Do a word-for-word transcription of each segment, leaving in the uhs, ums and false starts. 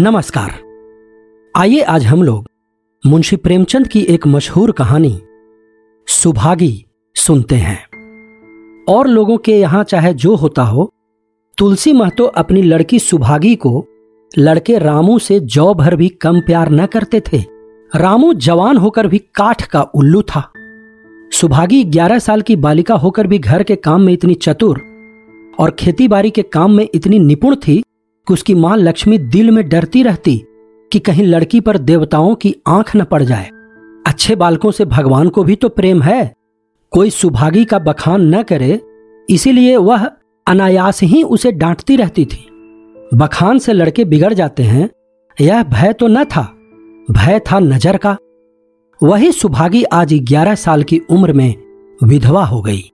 नमस्कार। आइए आज हम लोग मुंशी प्रेमचंद की एक मशहूर कहानी सुभागी सुनते हैं। और लोगों के यहाँ चाहे जो होता हो, तुलसी महतो अपनी लड़की सुभागी को लड़के रामू से जौ भर भी कम प्यार न करते थे। रामू जवान होकर भी काठ का उल्लू था। सुभागी ग्यारह साल की बालिका होकर भी घर के काम में इतनी चतुर और खेतीबाड़ी के काम में इतनी निपुण थी कि उसकी मां लक्ष्मी दिल में डरती रहती कि कहीं लड़की पर देवताओं की आंख न पड़ जाए। अच्छे बालकों से भगवान को भी तो प्रेम है, कोई सुभागी का बखान न करे, इसीलिए वह अनायास ही उसे डांटती रहती थी। बखान से लड़के बिगड़ जाते हैं, यह भय तो न था, भय था नजर का। वही सुभागी आज ग्यारह साल की उम्र में विधवा हो गई।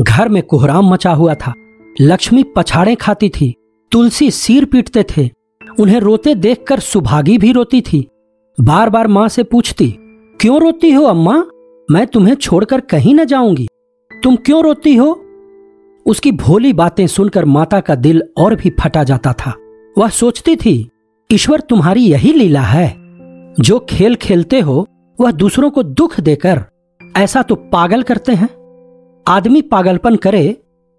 घर में कोहराम मचा हुआ था। लक्ष्मी पछाड़े खाती थी, तुलसी सिर पीटते थे। उन्हें रोते देखकर सुभागी भी रोती थी। बार बार मां से पूछती, क्यों रोती हो अम्मा, मैं तुम्हें छोड़कर कहीं न जाऊंगी, तुम क्यों रोती हो। उसकी भोली बातें सुनकर माता का दिल और भी फटा जाता था। वह सोचती थी, ईश्वर तुम्हारी यही लीला है, जो खेल खेलते हो वह दूसरों को दुख देकर ऐसा तो पागल करते हैं। आदमी पागलपन करे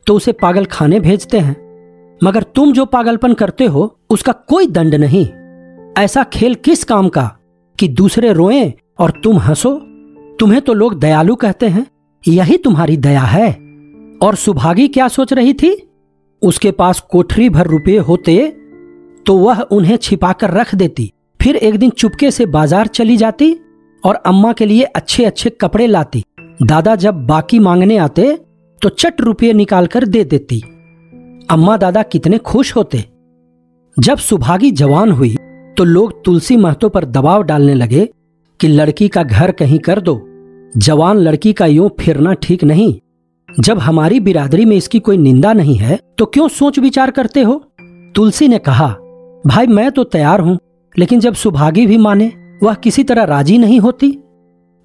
तो उसे पागल खाने भेजते हैं, मगर तुम जो पागलपन करते हो उसका कोई दंड नहीं। ऐसा खेल किस काम का कि दूसरे रोएं और तुम हंसो। तुम्हें तो लोग दयालु कहते हैं, यही तुम्हारी दया है। और सुभागी क्या सोच रही थी, उसके पास कोठरी भर रुपये होते तो वह उन्हें छिपाकर रख देती, फिर एक दिन चुपके से बाजार चली जाती और अम्मा के लिए अच्छे अच्छे कपड़े लाती। दादा जब बाकी मांगने आते तो चट रुपये निकाल कर दे देती। अम्मा दादा कितने खुश होते। जब सुभागी जवान हुई तो लोग तुलसी महतो पर दबाव डालने लगे कि लड़की का घर कहीं कर दो, जवान लड़की का यूं फिरना ठीक नहीं। जब हमारी बिरादरी में इसकी कोई निंदा नहीं है तो क्यों सोच विचार करते हो। तुलसी ने कहा, भाई मैं तो तैयार हूं, लेकिन जब सुभागी भी माने, वह किसी तरह राजी नहीं होती।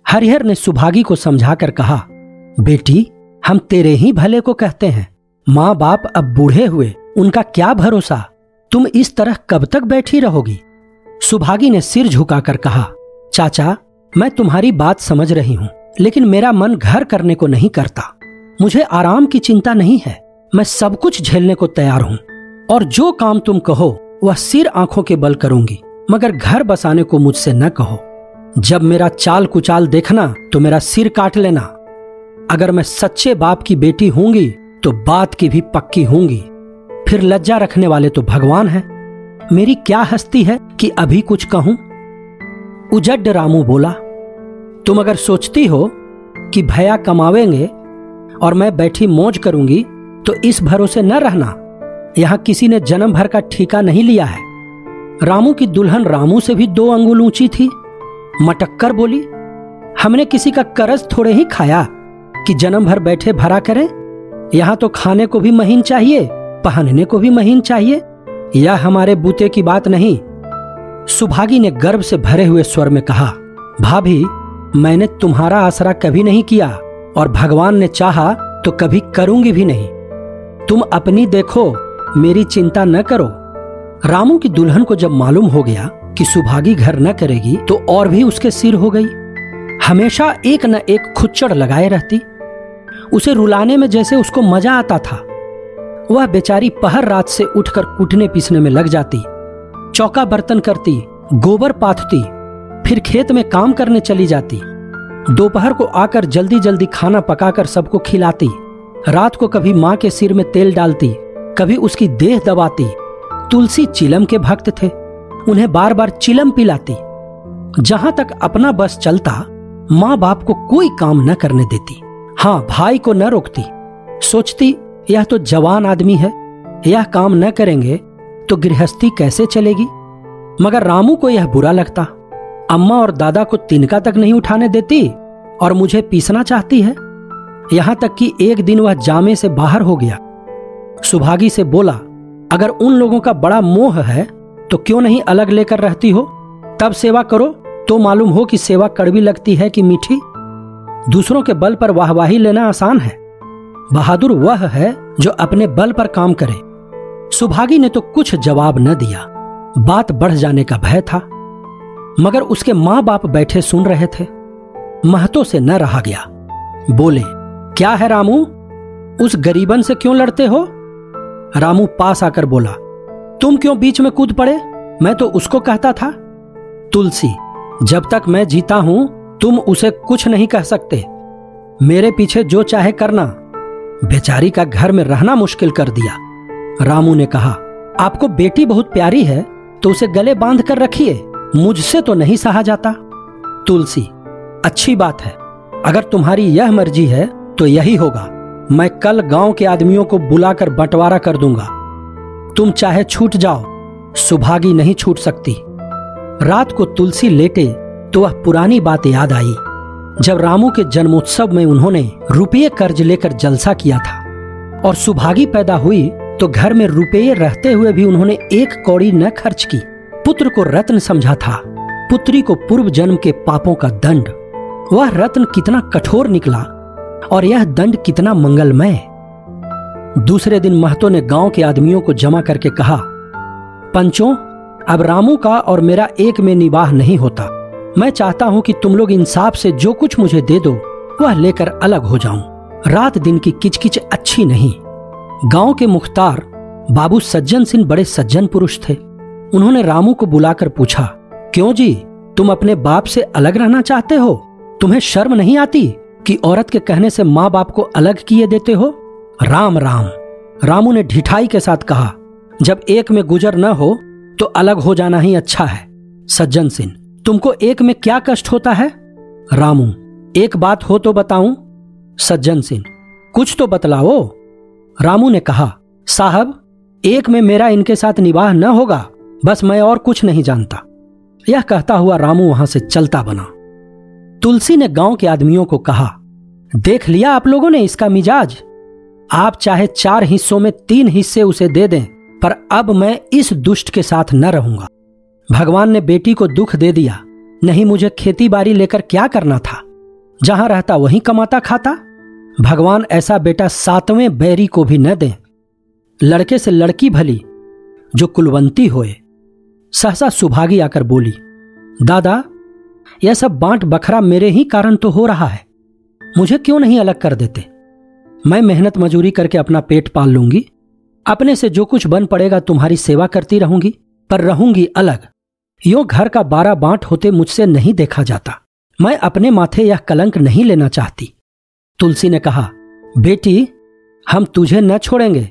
हरिहर ने सुभागी को समझाकर कहा, बेटी हम तेरे ही भले को कहते हैं, माँ बाप अब बूढ़े हुए, उनका क्या भरोसा, तुम इस तरह कब तक बैठी रहोगी। सुभागी ने सिर झुकाकर कहा, चाचा मैं तुम्हारी बात समझ रही हूँ, लेकिन मेरा मन घर करने को नहीं करता। मुझे आराम की चिंता नहीं है, मैं सब कुछ झेलने को तैयार हूँ और जो काम तुम कहो वह सिर आंखों के बल करूंगी, मगर घर बसाने को मुझसे न कहो। जब मेरा चाल कुचाल देखना तो मेरा सिर काट लेना। अगर मैं सच्चे बाप की बेटी होंगी तो बात की भी पक्की होंगी, फिर लज्जा रखने वाले तो भगवान हैं, मेरी क्या हस्ती है कि अभी कुछ कहूं। उजड्ड रामू बोला, तुम अगर सोचती हो कि भैया कमावेंगे और मैं बैठी मौज करूंगी तो इस भरोसे न रहना, यहां किसी ने जन्म भर का ठेका नहीं लिया है। रामू की दुल्हन रामू से भी दो अंगुल ऊंची थी। मटक्कर बोली, हमने किसी का कर्ज थोड़े ही खाया कि जन्म भर बैठे भरा करें। यहाँ तो खाने को भी महीन चाहिए, पहनने को भी महीन चाहिए, यह हमारे बूते की बात नहीं। सुभागी ने गर्व से भरे हुए स्वर में कहा, भाभी मैंने तुम्हारा आसरा कभी नहीं किया और भगवान ने चाहा तो कभी करूंगी भी नहीं। तुम अपनी देखो, मेरी चिंता न करो। रामू की दुल्हन को जब मालूम हो गया कि सुभागी घर न करेगी तो और भी उसके सिर हो गई। हमेशा एक न एक खुच्चड़ लगाए रहती। उसे रुलाने में जैसे उसको मजा आता था। वह बेचारी पहर रात से उठकर कूटने पीसने में लग जाती, चौका बर्तन करती, गोबर पाथती, फिर खेत में काम करने चली जाती। दोपहर को आकर जल्दी जल्दी खाना पकाकर सबको खिलाती। रात को कभी माँ के सिर में तेल डालती, कभी उसकी देह दबाती। तुलसी चिलम के भक्त थे, उन्हें बार बार चिलम पिलाती। जहां तक अपना बस चलता माँ बाप को कोई काम न करने देती। हाँ, भाई को न रोकती। सोचती यह तो जवान आदमी है, यह काम न करेंगे तो गृहस्थी कैसे चलेगी। मगर रामू को यह बुरा लगता। अम्मा और दादा को तिनका तक नहीं उठाने देती और मुझे पीसना चाहती है। यहां तक कि एक दिन वह जामे से बाहर हो गया। सुभागी से बोला, अगर उन लोगों का बड़ा मोह है तो क्यों नहीं अलग लेकर रहती हो, तब सेवा करो तो मालूम हो कि सेवा कड़वी लगती है कि मीठी। दूसरों के बल पर वाहवाही लेना आसान है, बहादुर वह है जो अपने बल पर काम करे। सुभागी ने तो कुछ जवाब न दिया। बात बढ़ जाने का भय था, मगर उसके मां बाप बैठे सुन रहे थे। महतो से न रहा गया, बोले, क्या है रामू, उस गरीबन से क्यों लड़ते हो? रामू पास आकर बोला, तुम क्यों बीच में कूद पड़े? मैं तो उसको कहता था। तुलसी, जब तक मैं जीता हूं तुम उसे कुछ नहीं कह सकते, मेरे पीछे जो चाहे करना। बेचारी का घर में रहना मुश्किल कर दिया। रामू ने कहा, आपको बेटी बहुत प्यारी है तो उसे गले बांध कर रखिए, मुझसे तो नहीं सहा जाता। तुलसी, अच्छी बात है, अगर तुम्हारी यह मर्जी है तो यही होगा। मैं कल गांव के आदमियों को बुलाकर बंटवारा कर दूंगा, तुम चाहे छूट जाओ, सुभागी नहीं छूट सकती। रात को तुलसी लेटे तो वह पुरानी बात याद आई जब रामू के जन्मोत्सव में उन्होंने रुपये कर्ज लेकर जलसा किया था और सुभागी पैदा हुई तो घर में रुपये रहते हुए भी उन्होंने एक कौड़ी न खर्च की। पुत्र को रत्न समझा था, पुत्री को पूर्व जन्म के पापों का दंड। वह रत्न कितना कठोर निकला और यह दंड कितना मंगलमय। दूसरे दिन महतो ने गांव के आदमियों को जमा करके कहा, पंचों, अब रामू का और मेरा एक में निवाह नहीं होता। मैं चाहता हूं कि तुम लोग इंसाफ से जो कुछ मुझे दे दो वह लेकर अलग हो जाऊं। रात दिन की किचकिच अच्छी नहीं। गांव के मुख्तार बाबू सज्जन सिंह बड़े सज्जन पुरुष थे। उन्होंने रामू को बुलाकर पूछा, क्यों जी, तुम अपने बाप से अलग रहना चाहते हो? तुम्हें शर्म नहीं आती कि औरत के कहने से माँ बाप को अलग किए देते हो? राम राम। रामू ने ढिठाई के साथ कहा, जब एक में गुजर न हो तो अलग हो जाना ही अच्छा है। सज्जन सिंह, तुमको एक में क्या कष्ट होता है? रामू, एक बात हो तो बताऊं? सज्जन सिंह, कुछ तो बतलाओ। रामू ने कहा, साहब, एक में मेरा इनके साथ निवाह न होगा, बस मैं और कुछ नहीं जानता। यह कहता हुआ रामू वहां से चलता बना। तुलसी ने गांव के आदमियों को कहा, देख लिया आप लोगों ने इसका मिजाज। आप चाहे चार हिस्सों में तीन हिस्से उसे दे दें, पर अब मैं इस दुष्ट के साथ न रहूंगा। भगवान ने बेटी को दुख दे दिया, नहीं मुझे खेती बाड़ी लेकर क्या करना था, जहां रहता वहीं कमाता खाता। भगवान ऐसा बेटा सातवें बैरी को भी न दे। लड़के से लड़की भली जो कुलवंती होए। सहसा सुभागी आकर बोली, दादा, यह सब बांट बखरा मेरे ही कारण तो हो रहा है, मुझे क्यों नहीं अलग कर देते? मैं मेहनत मजूरी करके अपना पेट पाल लूंगी, अपने से जो कुछ बन पड़ेगा तुम्हारी सेवा करती रहूंगी, पर रहूंगी अलग। यों घर का बारह बांट होते मुझसे नहीं देखा जाता। मैं अपने माथे यह कलंक नहीं लेना चाहती। तुलसी ने कहा, बेटी, हम तुझे न छोड़ेंगे,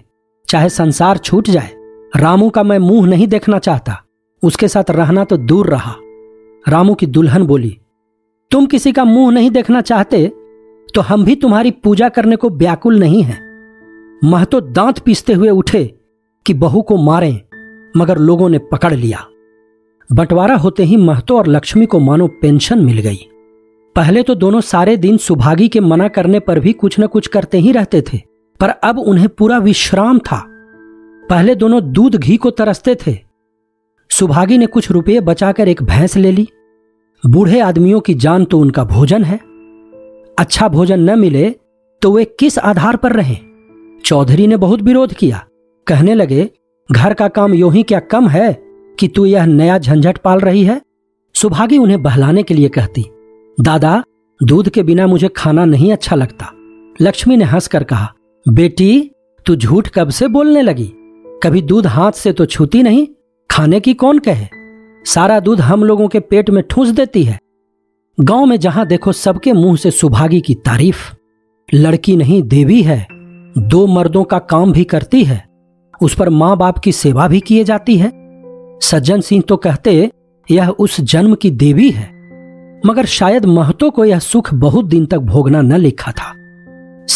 चाहे संसार छूट जाए। रामू का मैं मुंह नहीं देखना चाहता, उसके साथ रहना तो दूर रहा। रामू की दुल्हन बोली, तुम किसी का मुंह नहीं देखना चाहते तो हम भी तुम्हारी पूजा करने को व्याकुल नहीं हैं। महतो दांत पीसते हुए उठे कि बहू को मारें, मगर लोगों ने पकड़ लिया। बंटवारा होते ही महतो और लक्ष्मी को मानो पेंशन मिल गई। पहले तो दोनों सारे दिन सुभागी के मना करने पर भी कुछ न कुछ करते ही रहते थे, पर अब उन्हें पूरा विश्राम था। पहले दोनों दूध घी को तरसते थे। सुभागी ने कुछ रुपये बचाकर एक भैंस ले ली। बूढ़े आदमियों की जान तो उनका भोजन है, अच्छा भोजन न मिले तो वे किस आधार पर रहें? चौधरी ने बहुत विरोध किया, कहने लगे, घर का काम यूं ही क्या कम है कि तू यह नया झंझट पाल रही है। सुभागी उन्हें बहलाने के लिए कहती, दादा, दूध के बिना मुझे खाना नहीं अच्छा लगता। लक्ष्मी ने हंसकर कहा, बेटी, तू झूठ कब से बोलने लगी? कभी दूध हाथ से तो छूती नहीं, खाने की कौन कहे? सारा दूध हम लोगों के पेट में ठूंस देती है। गांव में जहां देखो सबके मुंह से सुभागी की तारीफ। लड़की नहीं देवी है, दो मर्दों का काम भी करती है, उस पर माँ बाप की सेवा भी किए जाती है। सज्जन सिंह तो कहते यह उस जन्म की देवी है, मगर शायद महतो को यह सुख बहुत दिन तक भोगना न लिखा था।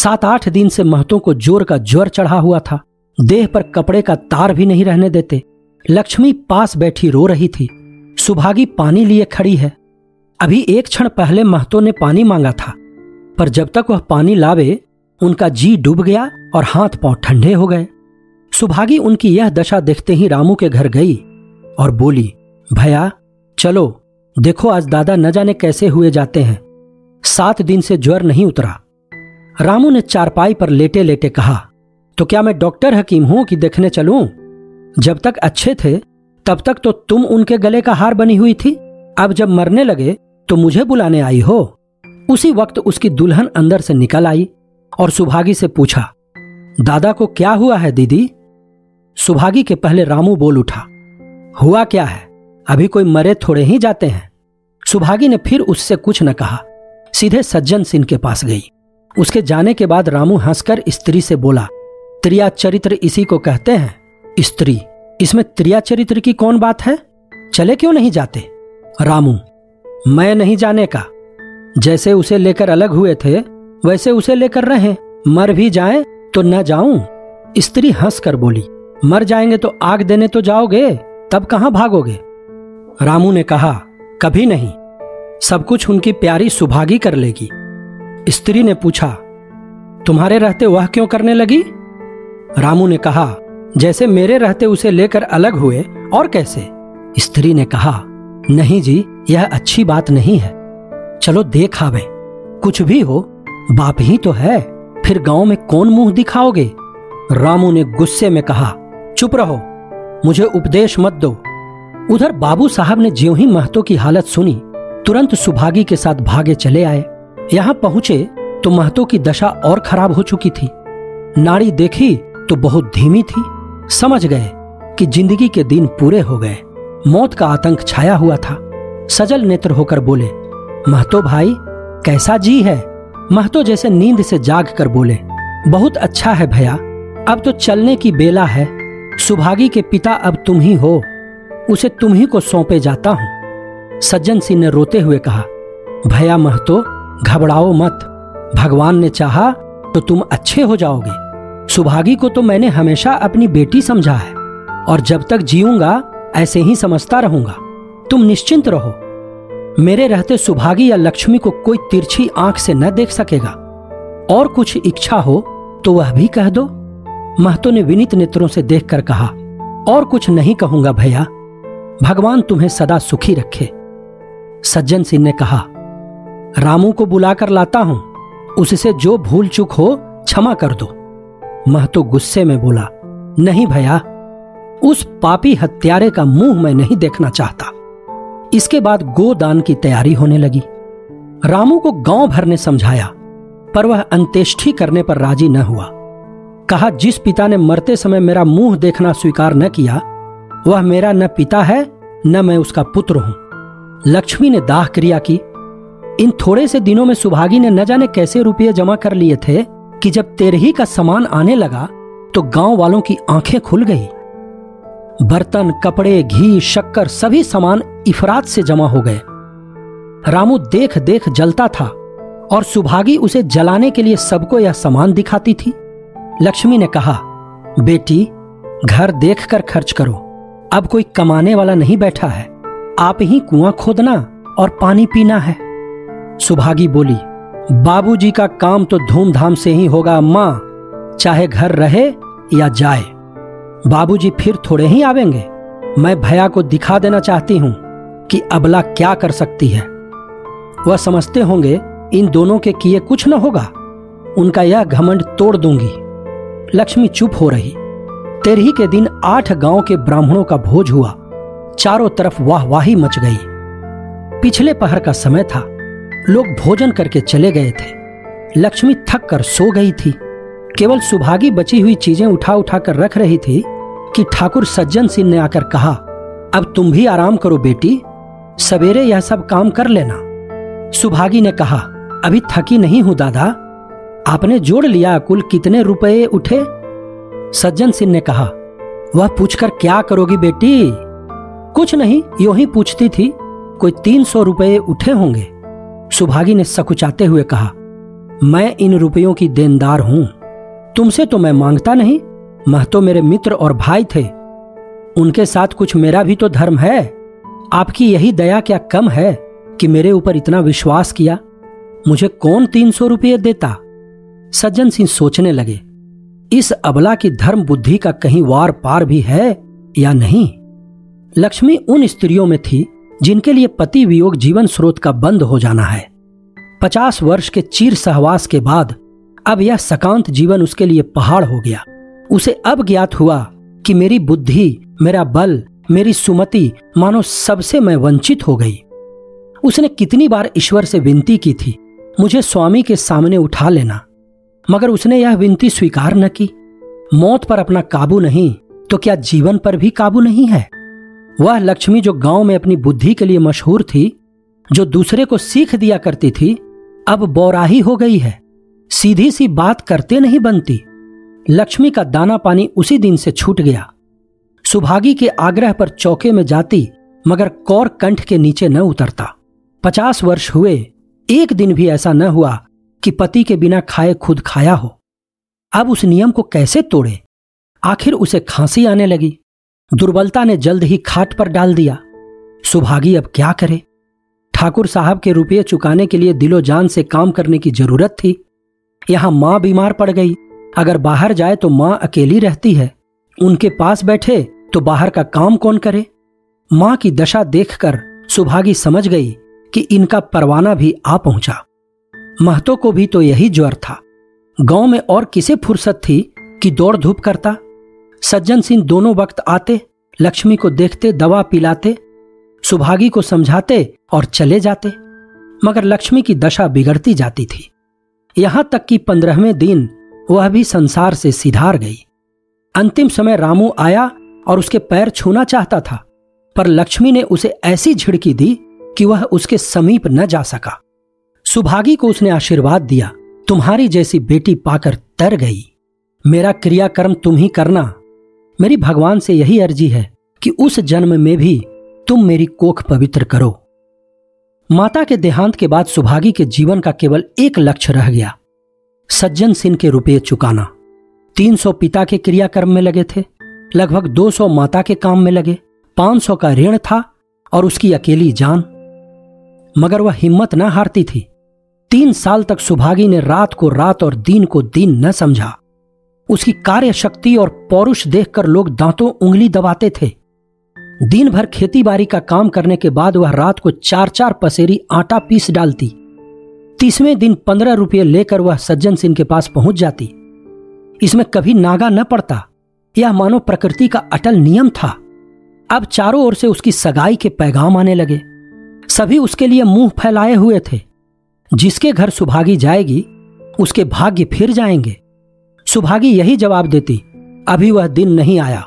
सात आठ दिन से महतो को जोर का जोर चढ़ा हुआ था, देह पर कपड़े का तार भी नहीं रहने देते। लक्ष्मी पास बैठी रो रही थी। सुभागी पानी लिए खड़ी है। अभी एक क्षण पहले महतो ने पानी मांगा था, पर जब तक वह पानी लावे उनका जी डूब गया और हाथ पांव ठंडे हो गए। सुभागी उनकी यह दशा देखते ही रामू के घर गई और बोली, भैया चलो देखो, आज दादा न जाने कैसे हुए जाते हैं, सात दिन से ज्वर नहीं उतरा। रामू ने चारपाई पर लेटे लेटे कहा, तो क्या मैं डॉक्टर हकीम हूं कि देखने चलूं? जब तक अच्छे थे तब तक तो तुम उनके गले का हार बनी हुई थी, अब जब मरने लगे तो मुझे बुलाने आई हो। उसी वक्त उसकी दुल्हन अंदर से निकल आई और सुभागी से पूछा, दादा को क्या हुआ है दीदी? सुभागी के पहले रामू बोल उठा, हुआ क्या है, अभी कोई मरे थोड़े ही जाते हैं। सुभागी ने फिर उससे कुछ न कहा, सीधे सज्जन सिंह के पास गई। उसके जाने के बाद रामू हंसकर स्त्री से बोला, त्रिया चरित्र इसी को कहते हैं। स्त्री, इसमें त्रिया चरित्र की कौन बात है, चले क्यों नहीं जाते? रामू, मैं नहीं जाने का, जैसे उसे लेकर अलग हुए थे वैसे उसे लेकर रहे, मर भी जाएं तो न जाऊं। स्त्री हंसकर बोली, मर जाएंगे तो आग देने तो जाओगे, तब कहां भागोगे? रामू ने कहा, कभी नहीं, सब कुछ उनकी प्यारी सुभागी कर लेगी। स्त्री ने पूछा, तुम्हारे रहते वह क्यों करने लगी? रामू ने कहा, जैसे मेरे रहते उसे लेकर अलग हुए, और कैसे? स्त्री ने कहा, नहीं जी, यह अच्छी बात नहीं है, चलो देख आवे, कुछ भी हो बाप ही तो है, फिर गांव में कौन मुंह दिखाओगे? रामू ने गुस्से में कहा, चुप रहो, मुझे उपदेश मत दो। उधर बाबू साहब ने ज्यों ही महतो की हालत सुनी, तुरंत सुभागी के साथ भागे चले आए। यहाँ पहुंचे तो महतो की दशा और खराब हो चुकी थी। नाड़ी देखी तो बहुत धीमी थी, समझ गए कि जिंदगी के दिन पूरे हो गए। मौत का आतंक छाया हुआ था। सजल नेत्र होकर बोले, महतो भाई कैसा जी है? महतो जैसे नींद से जाग कर बोले, बहुत अच्छा है भैया, अब तो चलने की बेला है। सुभागी के पिता अब तुम ही हो, उसे तुम ही को सौंपे जाता हूं। सज्जन सिंह ने रोते हुए कहा, भैया महतो घबराओ मत, भगवान ने चाहा तो तुम अच्छे हो जाओगे। सुभागी को तो मैंने हमेशा अपनी बेटी समझा है और जब तक जीऊंगा ऐसे ही समझता रहूंगा, तुम निश्चिंत रहो। मेरे रहते सुभागी या लक्ष्मी को कोई तिरछी आंख से न देख सकेगा, और कुछ इच्छा हो तो वह भी कह दो। महतो ने विनीत नेत्रों से देखकर कहा, और कुछ नहीं कहूंगा भैया, भगवान तुम्हें सदा सुखी रखे। सज्जन सिंह ने कहा, रामू को बुलाकर लाता हूं, उससे जो भूल चूक हो क्षमा कर दो। महतो गुस्से में बोला, नहीं भैया, उस पापी हत्यारे का मुंह मैं नहीं देखना चाहता। इसके बाद गोदान की तैयारी होने लगी। रामू को गांव भर ने समझाया पर वह अंत्येष्टि करने पर राजी न हुआ। कहा, जिस पिता ने मरते समय मेरा मुंह देखना स्वीकार न किया वह मेरा न पिता है न मैं उसका पुत्र हूं। लक्ष्मी ने दाह क्रिया की। इन थोड़े से दिनों में सुभागी ने न जाने कैसे रुपये जमा कर लिए थे कि जब तेरही का सामान आने लगा तो गांव वालों की आंखें खुल गई। बर्तन, कपड़े, घी, शक्कर सभी सामान इफरात से जमा हो गए। रामू देख देख जलता था और सुभागी उसे जलाने के लिए सबको यह सामान दिखाती थी। लक्ष्मी ने कहा, बेटी घर देखकर खर्च करो, अब कोई कमाने वाला नहीं बैठा है, आप ही कुआं खोदना और पानी पीना है। सुभागी बोली, बाबूजी का काम तो धूमधाम से ही होगा अम्मा, चाहे घर रहे या जाए, बाबूजी फिर थोड़े ही आवेंगे, मैं भैया को दिखा देना चाहती हूं कि अबला क्या कर सकती है। वह समझते होंगे इन दोनों के किए कुछ न होगा, उनका यह घमंड तोड़ दूंगी। लक्ष्मी चुप हो रही। तेरही के दिन आठ गांव के ब्राह्मणों का भोज हुआ। चारों तरफ वाहवाही मच गई। पिछले पहर का समय था, लोग भोजन करके चले गए थे। लक्ष्मी थक कर सो गई थी। केवल सुभागी बची हुई चीजें उठा उठा कर रख रही थी कि ठाकुर सज्जन सिंह ने आकर कहा, अब तुम भी आराम करो बेटी, सवेरे यह सब काम कर लेना। सुभागी ने कहा, अभी थकी नहीं हूं दादा, आपने जोड़ लिया कुल कितने रुपए उठे? सज्जन सिंह ने कहा, वह पूछकर क्या करोगी बेटी, कुछ नहीं, यूं ही पूछती थी, कोई तीन सौ रुपये उठे होंगे। सुभागी ने सकुचाते हुए कहा, मैं इन रुपयों की देनदार हूं, तुमसे तो मैं मांगता नहीं, महतो मेरे मित्र और भाई थे, उनके साथ कुछ मेरा भी तो धर्म है, आपकी यही दया क्या कम है कि मेरे ऊपर इतना विश्वास किया, मुझे कौन तीन सौ रुपये देता। सज्जन सिंह सोचने लगे, इस अबला की धर्म बुद्धि का कहीं वार पार भी है या नहीं। लक्ष्मी उन स्त्रियों में थी जिनके लिए पति वियोग जीवन स्रोत का बंद हो जाना है। पचास वर्ष के चीर सहवास के बाद अब यह सकांत जीवन उसके लिए पहाड़ हो गया। उसे अब ज्ञात हुआ कि मेरी बुद्धि, मेरा बल मेरी सुमति मानो सबसे मैं वंचित हो गई। उसने कितनी बार ईश्वर से विनती की थी, मुझे स्वामी के सामने उठा लेना, मगर उसने यह विनती स्वीकार न की। मौत पर अपना काबू नहीं तो क्या जीवन पर भी काबू नहीं है? वह लक्ष्मी जो गांव में अपनी बुद्धि के लिए मशहूर थी, जो दूसरे को सीख दिया करती थी, अब बौराही हो गई है। सीधी सी बात करते नहीं बनती। लक्ष्मी का दाना पानी उसी दिन से छूट गया। सुभागी के आग्रह पर चौके में जाती, मगर कौर कंठ के नीचे न उतरता। पचास वर्ष हुए, एक दिन भी ऐसा न हुआ कि पति के बिना खाए खुद खाया हो। अब उस नियम को कैसे तोड़े? आखिर उसे खांसी आने लगी। दुर्बलता ने जल्द ही खाट पर डाल दिया। सुभागी अब क्या करे? ठाकुर साहब के रुपये चुकाने के लिए दिलो जान से काम करने की जरूरत थी। यहां मां बीमार पड़ गई। अगर बाहर जाए तो मां अकेली रहती है। उनके पास बैठे तो बाहर का काम कौन करे? मां की दशा देखकर सुभागी समझ गई कि इनका परवाना भी आ पहुंचा। महतो को भी तो यही ज्वर था। गांव में और किसे फुर्सत थी कि दौड़ धूप करता। सज्जन सिंह दोनों वक्त आते, लक्ष्मी को देखते, दवा पिलाते, सुभागी को समझाते और चले जाते, मगर लक्ष्मी की दशा बिगड़ती जाती थी। यहां तक कि पंद्रहवें दिन वह भी संसार से सिधार गई। अंतिम समय रामू आया और उसके पैर छूना चाहता था, पर लक्ष्मी ने उसे ऐसी झिड़की दी कि वह उसके समीप न जा सका। सुभागी को उसने आशीर्वाद दिया, तुम्हारी जैसी बेटी पाकर तर गई। मेरा क्रियाकर्म तुम ही करना। मेरी भगवान से यही अर्जी है कि उस जन्म में भी तुम मेरी कोख पवित्र करो। माता के देहांत के बाद सुभागी के जीवन का केवल एक लक्ष्य रह गया, सज्जन सिंह के रुपये चुकाना। तीन सौ पिता के क्रियाकर्म में लगे थे, लगभग दो सौ माता के काम में लगे, पांच सौ का ऋण था और उसकी अकेली जान। मगर वह हिम्मत न हारती थी। तीन साल तक सुभागी ने रात को रात और दिन को दिन न समझा। उसकी कार्य शक्ति और पौरुष देखकर लोग दांतों उंगली दबाते थे। दिन भर खेतीबाड़ी का काम करने के बाद वह रात को चार चार पसेरी आटा पीस डालती। तीसवें दिन पंद्रह रुपये लेकर वह सज्जन सिंह के पास पहुंच जाती। इसमें कभी नागा न पड़ता। यह मानो प्रकृति का अटल नियम था। अब चारों ओर से उसकी सगाई के पैगाम आने लगे। सभी उसके लिए मुंह फैलाए हुए थे। जिसके घर सुभागी जाएगी उसके भाग्य फिर जाएंगे। सुभागी यही जवाब देती, अभी वह दिन नहीं आया।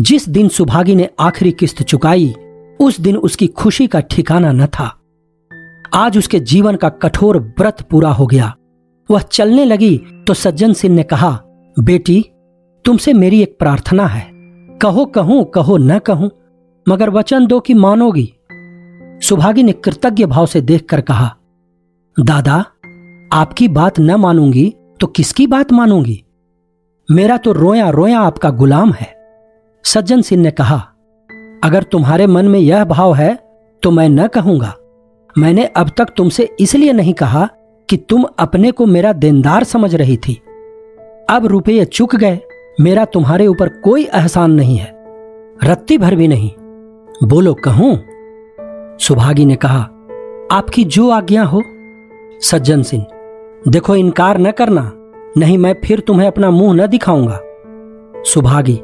जिस दिन सुभागी ने आखिरी किस्त चुकाई, उस दिन उसकी खुशी का ठिकाना न था। आज उसके जीवन का कठोर व्रत पूरा हो गया। वह चलने लगी तो सज्जन सिंह ने कहा, बेटी तुमसे मेरी एक प्रार्थना है। कहो कहूं कहो न कहूं, मगर वचन दो कि मानोगी। सुभागी ने कृतज्ञ भाव से देखकर कहा, दादा आपकी बात न मानूंगी तो किसकी बात मानूंगी? मेरा तो रोया रोया आपका गुलाम है। सज्जन सिंह ने कहा, अगर तुम्हारे मन में यह भाव है तो मैं न कहूंगा। मैंने अब तक तुमसे इसलिए नहीं कहा कि तुम अपने को मेरा देनदार समझ रही थी। अब रुपये चुक गए, मेरा तुम्हारे ऊपर कोई एहसान नहीं है, रत्ती भर भी नहीं। बोलो कहूं? सुभागी ने कहा, आपकी जो आज्ञा हो। सज्जन सिंह, देखो इनकार न करना, नहीं मैं फिर तुम्हें अपना मुंह न दिखाऊंगा। सुभागी,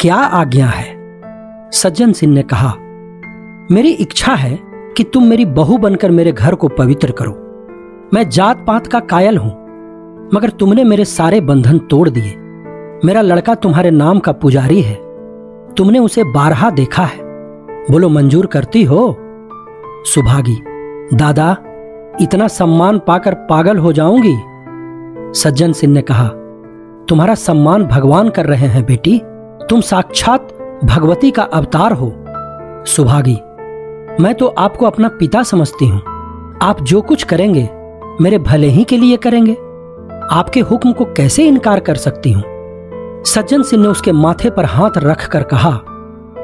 क्या आज्ञा है? सज्जन सिंह ने कहा, मेरी इच्छा है कि तुम मेरी बहू बनकर मेरे घर को पवित्र करो। मैं जात पात का कायल हूं, मगर तुमने मेरे सारे बंधन तोड़ दिए। मेरा लड़का तुम्हारे नाम का पुजारी है, तुमने उसे बारहा देखा है। बोलो मंजूर करती हो? सुभागी, दादा इतना सम्मान पाकर पागल हो जाऊंगी। सज्जन सिंह ने कहा, तुम्हारा सम्मान भगवान कर रहे हैं बेटी, तुम साक्षात भगवती का अवतार हो। सुभागी, मैं तो आपको अपना पिता समझती हूं। आप जो कुछ करेंगे मेरे भले ही के लिए करेंगे। आपके हुक्म को कैसे इनकार कर सकती हूं? सज्जन सिंह ने उसके माथे पर हाथ रखकर कहा,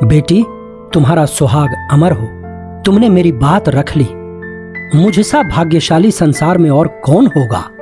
बेटी तुम्हारा सुहाग अमर हो, तुमने मेरी बात रख ली। मुझसा भाग्यशाली संसार में और कौन होगा?